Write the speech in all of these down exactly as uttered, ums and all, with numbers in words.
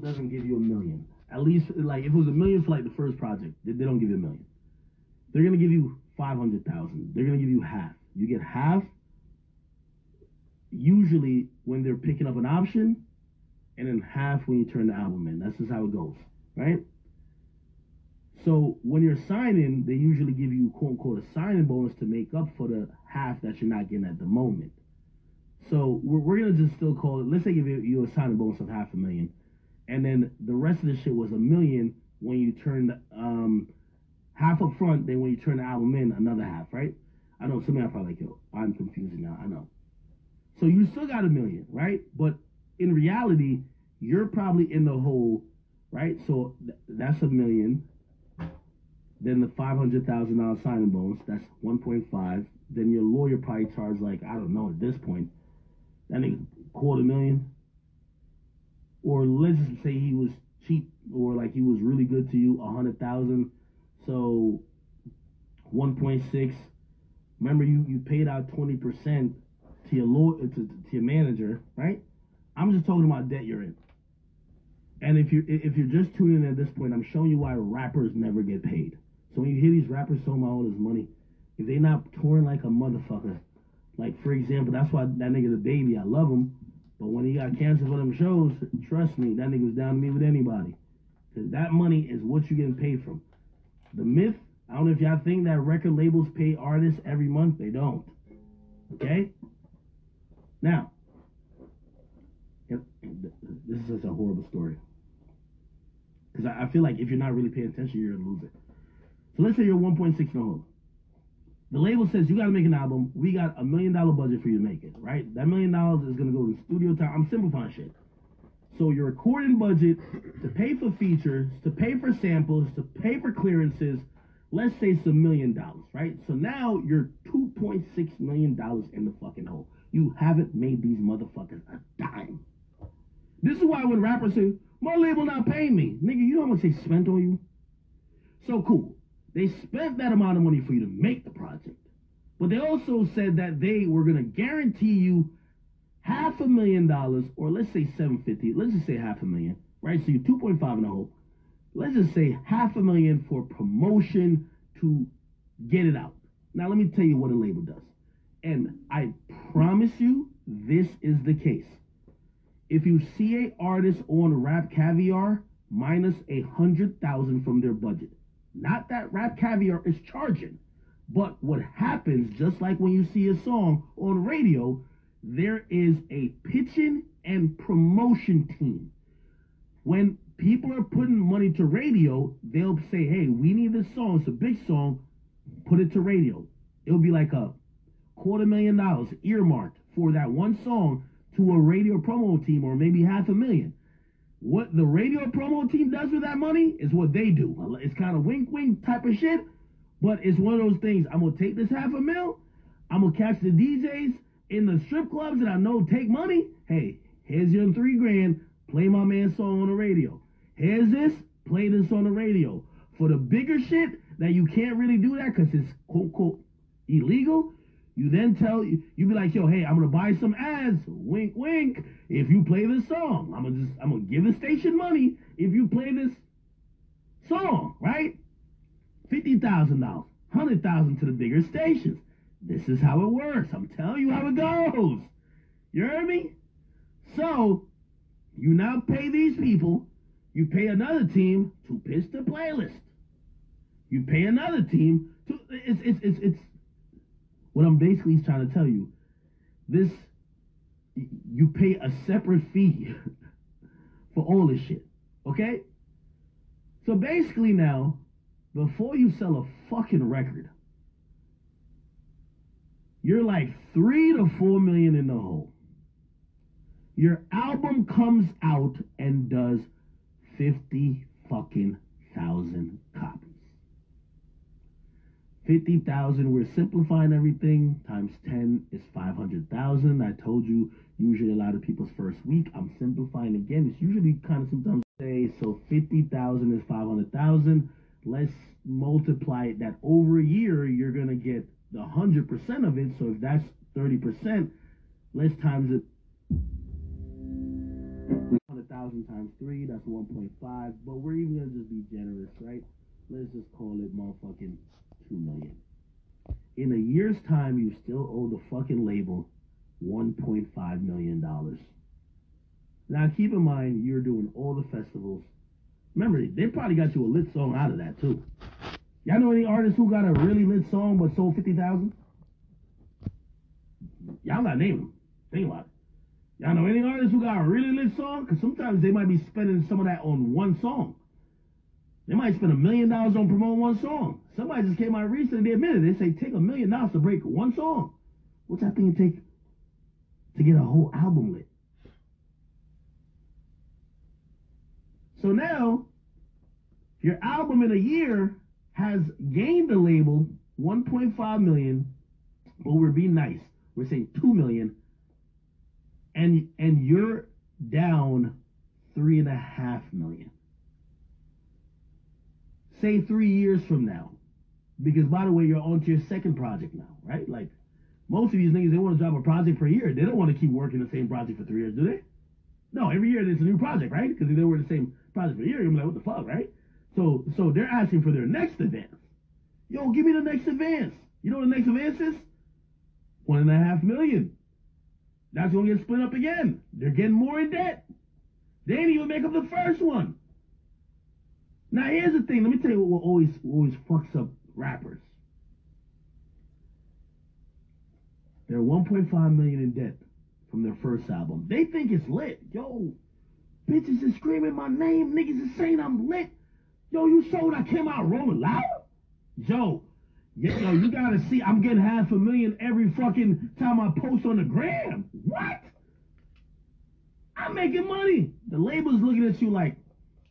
doesn't give you a million. At least, like, if it was a million for, like, the first project, they, they don't give you a million. They're going to give you five hundred thousand. They're going to give you half. You get half. Usually when they're picking up an option, and then half when you turn the album in. That's just how it goes, right? So when you're signing, they usually give you, quote unquote, a signing bonus to make up for the half that you're not getting at the moment. So we're, we're going to just still call it, let's say give you a signing bonus of half a million. And then the rest of the shit was a million when you turned um, half up front, then when you turn the album in, another half, right? I know some of y'all probably like, yo, I'm confusing now, I know. So you still got a million, right? But in reality, you're probably in the hole, right? So th that's a million. Then the five hundred thousand dollar signing bonus, that's one point five. Then your lawyer probably charged, like, I don't know, at this point, that nigga quarter million. Or let's just say he was cheap, or like he was really good to you, one hundred thousand. So one point six. Remember, you, you paid out twenty percent to your lawyer, to, to your manager, right? I'm just talking about debt you're in. And if you're, if you're just tuning in at this point, I'm showing you why rappers never get paid. So when you hear these rappers talking about all this money, if they not touring like a motherfucker, like, for example, that's why that nigga The Baby, I love him, but when he got canceled for them shows, trust me, that nigga was down to me with anybody. Because that money is what you're getting paid from. The myth, I don't know if y'all think that record labels pay artists every month. They don't. Okay? Now, this is such a horrible story, because I feel like if you're not really paying attention, you're going to lose it. So let's say you're one point six no hole. The label says you got to make an album. We got a million dollar budget for you to make it, right? That million dollars is going to go to studio time. I'm simplifying shit. So your recording budget to pay for features, to pay for samples, to pay for clearances, let's say it's a million dollars, right? So now you're two point six million dollars in the fucking hole. You haven't made these motherfuckers a dime. This is why when rappers say, my label not paying me. Nigga, you know how much they spent on you? So cool. They spent that amount of money for you to make the project. But they also said that they were going to guarantee you half a million dollars, or let's say seven fifty. Let's just say half a million, right? So you're two point five in the hole. Let's just say half a million for promotion to get it out. Now, let me tell you what a label does. And I promise you, this is the case. If you see an artist on Rap Caviar, minus one hundred thousand dollars from their budget. Not that Rap Caviar is charging, but what happens, just like when you see a song on radio, there is a pitching and promotion team. When people are putting money to radio, they'll say, hey, we need this song. It's a big song. Put it to radio. It'll be like a quarter million dollars earmarked for that one song to a radio promo team, or maybe half a million. What the radio promo team does with that money is what they do. It's kind of wink wink type of shit, but it's one of those things. I'm going to take this half a mil. I'm going to catch the D Js in the strip clubs that I know take money. Hey, here's your three grand. Play my man's song on the radio. Here's this, play this on the radio. For the bigger shit that you can't really do that because it's quote, quote, illegal, you then tell, you be like, yo, hey, I'm going to buy some ads, wink, wink, if you play this song. I'm going to just, I'm going to give the station money if you play this song, right? fifty thousand dollars, one hundred thousand dollars to the bigger stations. This is how it works. I'm telling you how it goes. You hear me? So, you now pay these people, you pay another team to pitch the playlist. You pay another team to, it's, it's, it's, it's, what I'm basically trying to tell you, this, you pay a separate fee for all this shit, okay? So basically now, before you sell a fucking record, you're like three to four million in the hole. Your album comes out and does fifty fucking thousand copies. fifty thousand, we're simplifying everything, times ten is five hundred thousand. I told you, usually a lot of people's first week. I'm simplifying again. It's usually kind of sometimes say, so fifty thousand is five hundred thousand. Let's multiply it that over a year, you're going to get the one hundred percent of it. So if that's thirty percent, let's times it. one thousand times three, that's one point five, but we're even going to just be generous, right? Let's just call it motherfucking two million. In a year's time, you still owe the fucking label one point five million dollars. Now, keep in mind, you're doing all the festivals. Remember, they probably got you a lit song out of that, too. Y'all know any artists who got a really lit song but sold fifty thousand? Y'all not name them. Think about it. Y'all know any artists who got a really lit song? Because sometimes they might be spending some of that on one song. They might spend a million dollars on promoting one song. Somebody just came out recently, they admitted, they say, take a million dollars to break one song. What's that thing it take to get a whole album lit? So now, your album in a year has gained the label one point five million, but we're being nice. We're saying two million, and and you're down three and a half million. Say three years from now, because by the way, you're on to your second project now, right? Like most of these niggas, they want to drop a project per year. They don't want to keep working the same project for three years, do they? No, every year there's a new project, right? Because if they were the same project per year, you're like, what the fuck, right? So, so they're asking for their next advance. Yo, give me the next advance. You know what the next advance is? One and a half million. That's going to get split up again. They're getting more in debt. They didn't even make up the first one. Now, here's the thing. Let me tell you what always, always fucks up rappers. They're one point five million in debt from their first album. They think it's lit. Yo, bitches is screaming my name. Niggas is saying I'm lit. Yo, you sold I came out rolling loud? Yo, yeah, yo, you gotta see, I'm getting half a million every fucking time I post on the gram. What? I'm making money. The label's looking at you like,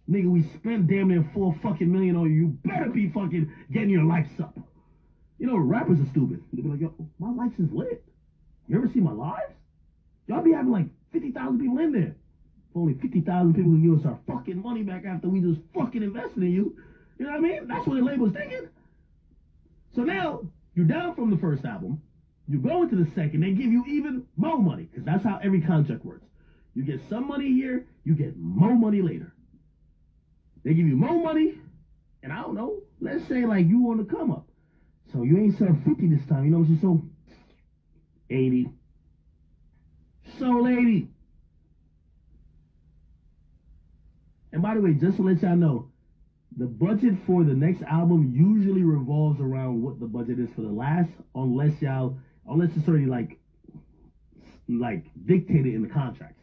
nigga, we spent damn near four fucking million on you. You better be fucking getting your likes up. You know, rappers are stupid. They be like, yo, my likes is lit. You ever see my lives? Y'all be having like fifty thousand people in there. If only fifty thousand people can give us our fucking money back after we just fucking invested in you. You know what I mean? That's what the label's thinking. So now, you're down from the first album. You go into the second, they give you even more money, because that's how every contract works. You get some money here, you get more money later. They give you more money, and I don't know, let's say like you want to come up. So you ain't sold fifty this time, you know what you sold? eighty. Sold eighty. And by the way, just to let y'all know, the budget for the next album usually revolves around what the budget is for the last, unless y'all, unless it's already like, like dictated in the contracts.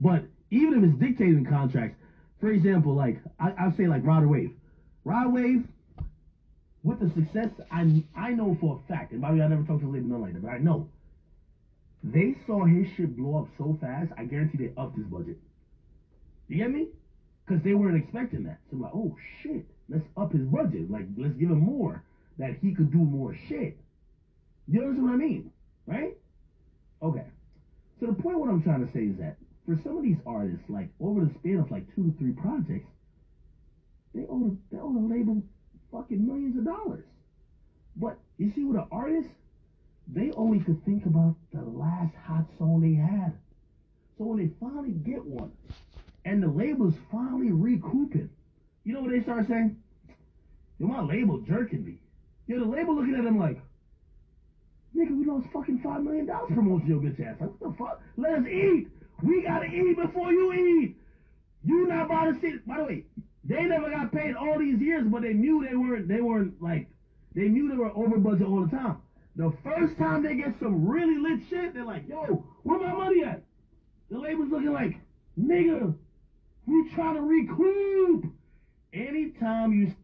But even if it's dictated in contracts, for example, like I, I say like Rod Wave, Rod Wave, with the success I I know for a fact, and by the way I never talked to a lady like that, but I know they saw his shit blow up so fast. I guarantee they upped his budget. You get me? Because they weren't expecting that. So I'm like, oh shit, let's up his budget. Like, let's give him more, that he could do more shit. You understand what I mean? Right? Okay. So the point what I'm trying to say is that for some of these artists, like over the span of like two to three projects, they owe the, they owe the label fucking millions of dollars. But you see with an artist, they only could think about the last hot song they had. So when they finally get one, and the label's finally recouping, you know what they start saying? Yo, my label jerking me. Yo, the label looking at them like, nigga, we lost fucking five million dollars promoting your bitch ass. Like, what the fuck? Let us eat. We gotta eat before you eat. You not about to sit. By the way, they never got paid all these years, but they knew they weren't, they weren't like, they knew they were over budget all the time. The first time they get some really lit shit, they're like, yo, where my money at? The label's looking like, nigga, we trying to recoup. Anytime you